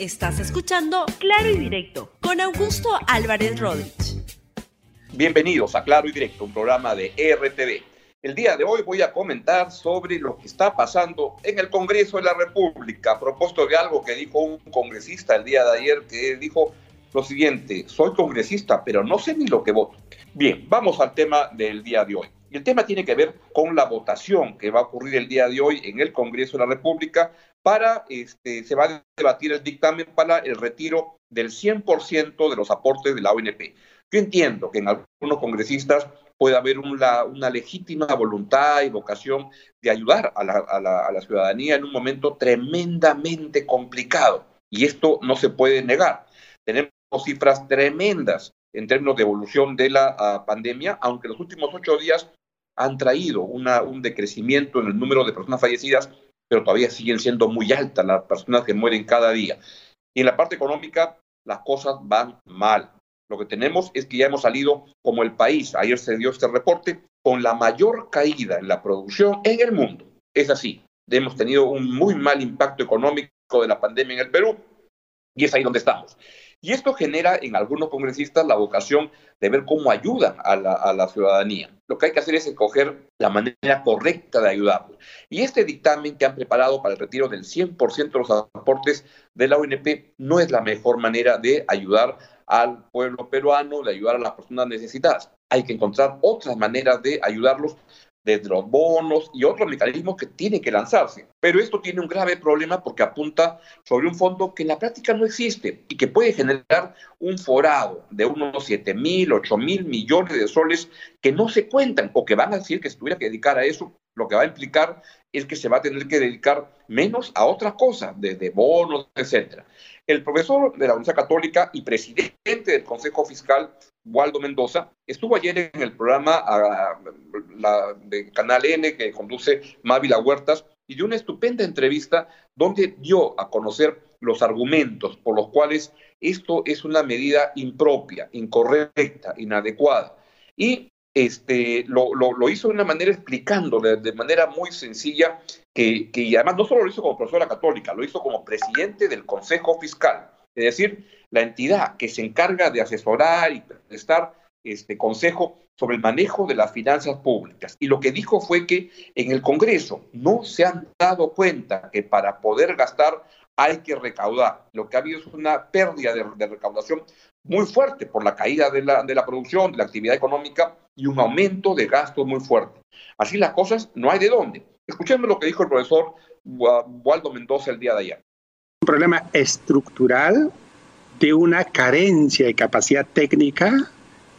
Estás escuchando Claro y Directo con Augusto Álvarez Rodríguez. Bienvenidos a Claro y Directo, un programa de RTV. El día de hoy voy a comentar sobre lo que está pasando en el Congreso de la República, a propósito de algo que dijo un congresista el día de ayer, que dijo lo siguiente: soy congresista, pero no sé ni lo que voto. Bien, vamos al tema del día de hoy. El tema tiene que ver con la votación que va a ocurrir el día de hoy en el Congreso de la República para, se va a debatir el dictamen para el retiro del 100% de los aportes de la ONP. Yo entiendo que en algunos congresistas puede haber una legítima voluntad y vocación de ayudar a la ciudadanía en un momento tremendamente complicado, y esto no se puede negar. Tenemos cifras tremendas en términos de evolución de la pandemia, aunque los últimos 8 días han traído un decrecimiento en el número de personas fallecidas, pero todavía siguen siendo muy altas las personas que mueren cada día. Y en la parte económica, las cosas van mal. Lo que tenemos es que ya hemos salido como el país, ayer se dio este reporte, con la mayor caída en la producción en el mundo. Es así, hemos tenido un muy mal impacto económico de la pandemia en el Perú, y es ahí donde estamos. Y esto genera en algunos congresistas la vocación de ver cómo ayudan a la ciudadanía. Lo que hay que hacer es escoger la manera correcta de ayudarlos. Y este dictamen que han preparado para el retiro del 100% de los aportes de la ONP no es la mejor manera de ayudar al pueblo peruano, de ayudar a las personas necesitadas. Hay que encontrar otras maneras de ayudarlos, desde los bonos y otros mecanismos que tienen que lanzarse. Pero esto tiene un grave problema porque apunta sobre un fondo que en la práctica no existe y que puede generar un forado de unos 7.000, 8.000 millones de soles que no se cuentan o que van a decir que se tuviera que dedicar a eso. Lo que va a implicar es que se va a tener que dedicar menos a otras cosas, desde bonos, etc. El profesor de la Universidad Católica y presidente del Consejo Fiscal, Waldo Mendoza, estuvo ayer en el programa de Canal N que conduce Mávila Huertas y dio una estupenda entrevista donde dio a conocer los argumentos por los cuales esto es una medida impropia, incorrecta, inadecuada. Y lo hizo de una manera explicándole de manera muy sencilla que además no solo lo hizo como profesora católica, lo hizo como presidente del Consejo Fiscal, es decir, la entidad que se encarga de asesorar y prestar consejo sobre el manejo de las finanzas públicas. Y lo que dijo fue que en el Congreso no se han dado cuenta que para poder gastar hay que recaudar. Lo que ha habido es una pérdida de recaudación muy fuerte por la caída de la producción, de la actividad económica y un aumento de gastos muy fuerte. Así las cosas no hay de dónde. Escuchemos lo que dijo el profesor Waldo Mendoza el día de ayer. Un problema estructural de una carencia de capacidad técnica,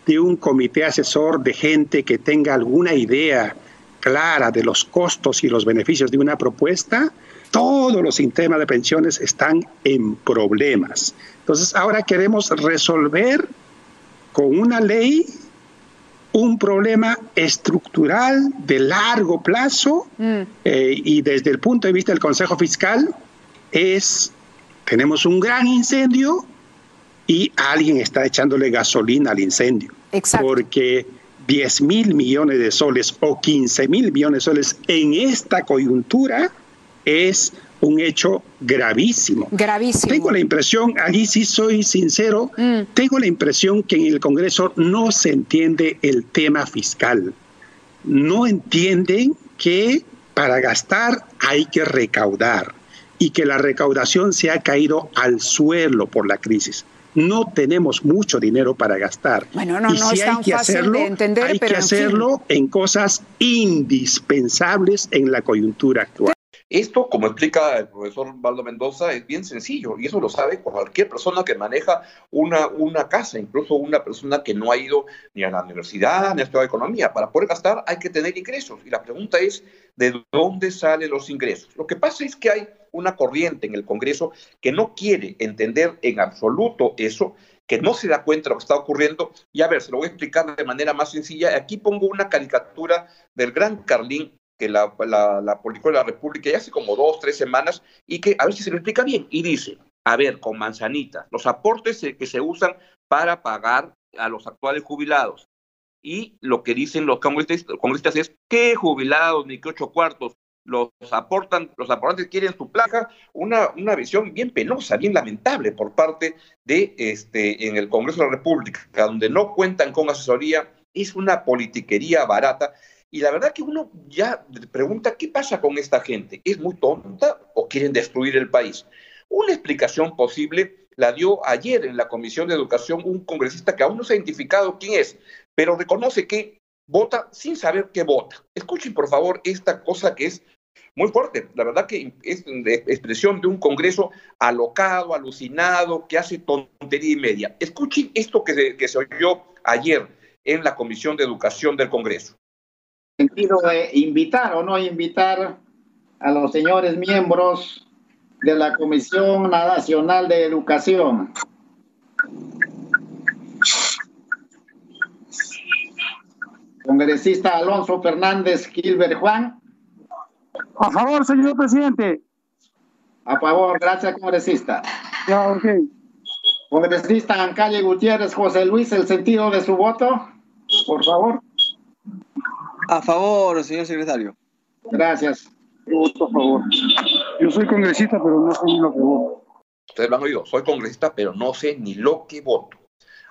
de un comité asesor de gente que tenga alguna idea clara de los costos y los beneficios de una propuesta. Todos los sistemas de pensiones están en problemas. Entonces, ahora queremos resolver con una ley un problema estructural de largo plazo y desde el punto de vista del Consejo Fiscal tenemos un gran incendio y alguien está echándole gasolina al incendio. Exacto. Porque 10.000 millones de soles o 15.000 millones de soles en esta coyuntura es un hecho gravísimo. Gravísimo. Tengo la impresión, allí sí soy sincero, tengo la impresión que en el Congreso no se entiende el tema fiscal. No entienden que para gastar hay que recaudar y que la recaudación se ha caído al suelo por la crisis. No tenemos mucho dinero para gastar. Bueno, no es tan fácil de entender, pero hay que hacerlo en cosas indispensables en la coyuntura actual. Esto, como explica el profesor Waldo Mendoza, es bien sencillo y eso lo sabe cualquier persona que maneja una casa, incluso una persona que no ha ido ni a la universidad ni a estudiar economía. Para poder gastar hay que tener ingresos y la pregunta es ¿de dónde salen los ingresos? Lo que pasa es que hay una corriente en el Congreso que no quiere entender en absoluto eso, que no se da cuenta de lo que está ocurriendo. Y a ver, se lo voy a explicar de manera más sencilla. Aquí pongo una caricatura del gran Carlín, que la publicó de la República ya hace como 2, 3 semanas, y que a ver si se lo explica bien. Y dice, a ver, con manzanita, los aportes que se usan para pagar a los actuales jubilados. Y lo que dicen los congresistas es, ¿qué jubilados? Ni qué 8/4. los aportantes quieren su placa, una visión bien penosa, bien lamentable por parte de en el Congreso de la República, donde no cuentan con asesoría. Es una politiquería barata. Y la verdad que uno ya pregunta, ¿qué pasa con esta gente? ¿Es muy tonta o quieren destruir el país? Una explicación posible la dio ayer en la Comisión de Educación un congresista que aún no se ha identificado quién es, pero reconoce que vota sin saber qué vota. Escuchen, por favor, esta cosa que es muy fuerte. La verdad que es expresión de un congreso alocado, alucinado, que hace tontería y media. Escuchen esto que se oyó ayer en la Comisión de Educación del Congreso. Sentido de invitar o no invitar a los señores miembros de la Comisión Nacional de Educación. Congresista Alonso Fernández Gilbert Juan. A favor, señor presidente. A favor, gracias, congresista. Ya, ok. Congresista Ancalle Gutiérrez José Luis, el sentido de su voto, por favor. A favor, señor secretario. Gracias. Yo voto a favor. Yo soy congresista, pero no sé ni lo que voto. Ustedes lo han oído. Soy congresista, pero no sé ni lo que voto.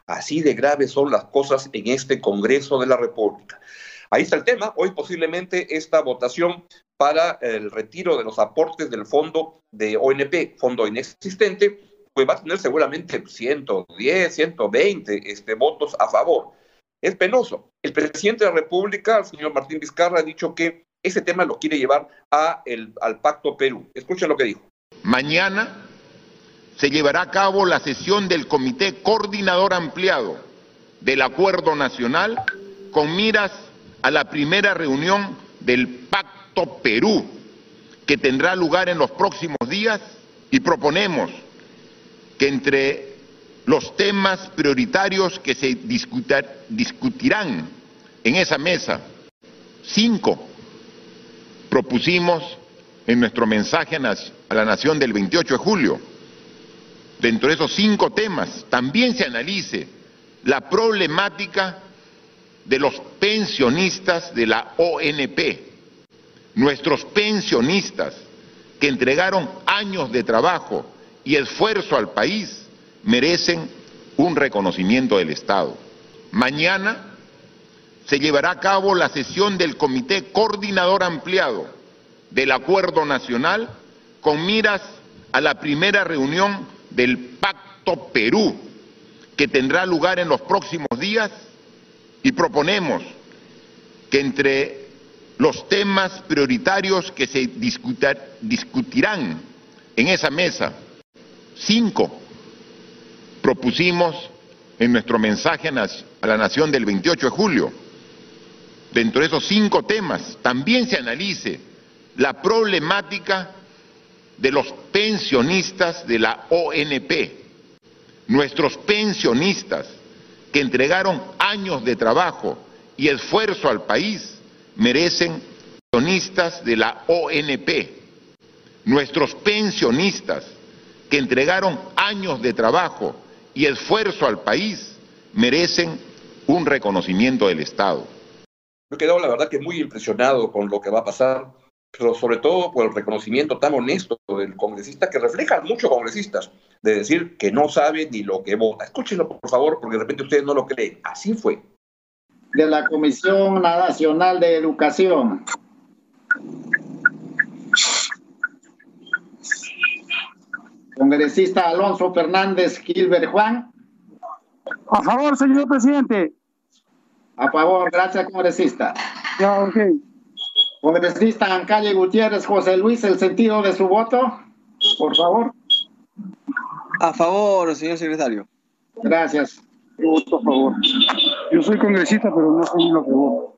Así de graves son las cosas en este Congreso de la República. Ahí está el tema. Hoy posiblemente esta votación para el retiro de los aportes del fondo de ONP, fondo inexistente, pues va a tener seguramente 110, 120 votos a favor. Es penoso. El presidente de la República, el señor Martín Vizcarra, ha dicho que ese tema lo quiere llevar al Pacto Perú. Escuchen lo que dijo. Mañana se llevará a cabo la sesión del Comité Coordinador Ampliado del Acuerdo Nacional con miras a la primera reunión del Pacto Perú, que tendrá lugar en los próximos días, y proponemos que entre los temas prioritarios que se discutirán en esa mesa, 5 propusimos en nuestro mensaje a la nación del 28 de julio. Dentro de esos 5 temas también se analice la problemática de los pensionistas de la ONP, nuestros pensionistas que entregaron años de trabajo y esfuerzo al país, merecen un reconocimiento del Estado. Mañana se llevará a cabo la sesión del Comité Coordinador Ampliado del Acuerdo Nacional con miras a la primera reunión del Pacto Perú, que tendrá lugar en los próximos días, y proponemos que entre los temas prioritarios que se discutirán en esa mesa, 5 propusimos en nuestro mensaje a la nación del 28 de julio, dentro de esos 5 temas, también se analice la problemática de los pensionistas de la ONP, nuestros pensionistas que entregaron años de trabajo y esfuerzo al país, merecen pensionistas de la ONP, nuestros pensionistas que entregaron años de trabajo y esfuerzo al país, merecen un reconocimiento del Estado. Yo he quedado, la verdad, que muy impresionado con lo que va a pasar, pero sobre todo por el reconocimiento tan honesto del congresista, que refleja a muchos congresistas, de decir que no sabe ni lo que vota. Escúchenlo, por favor, porque de repente ustedes no lo creen. Así fue. De la Comisión Nacional de Educación. Congresista Alonso Fernández Gilbert Juan. A favor, señor presidente. A favor, gracias, congresista. Ya, ok. Congresista Ancalle Gutiérrez José Luis, el sentido de su voto, por favor. A favor, señor secretario. Gracias. Yo voto a favor. Yo soy congresista, pero no sé ni lo que voto.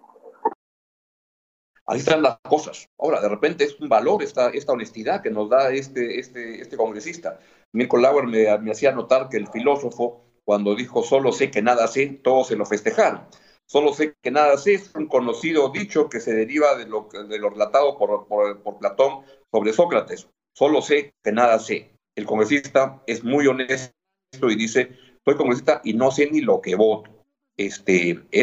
Ahí están las cosas. Ahora, de repente es un valor esta honestidad que nos da este congresista. Mirko Lauer me hacía notar que el filósofo, cuando dijo solo sé que nada sé, todos se lo festejaron. Solo sé que nada sé es un conocido dicho que se deriva de lo relatado por Platón sobre Sócrates. Solo sé que nada sé. El congresista es muy honesto y dice, soy congresista y no sé ni lo que voto. Es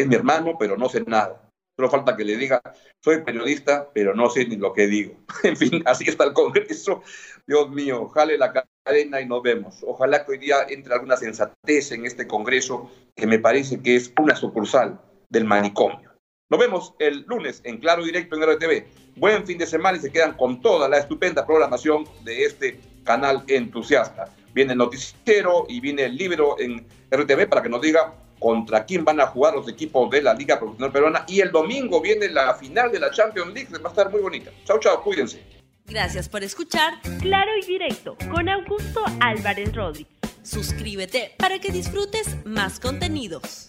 mi hermano, pero no sé nada. Solo falta que le diga, soy periodista, pero no sé ni lo que digo. En fin, así está el Congreso. Dios mío, jale la cadena y nos vemos. Ojalá que hoy día entre alguna sensatez en este Congreso, que me parece que es una sucursal del manicomio. Nos vemos el lunes en Claro Directo en RTV. Buen fin de semana y se quedan con toda la estupenda programación de este canal entusiasta. Viene el noticiero y viene el libro en RTV para que nos diga contra quién van a jugar los equipos de la Liga Profesional Peruana. Y el domingo viene la final de la Champions League, va a estar muy bonita. Chao, chao, cuídense. Gracias por escuchar Claro y Directo con Augusto Álvarez Rodríguez. Suscríbete para que disfrutes más contenidos.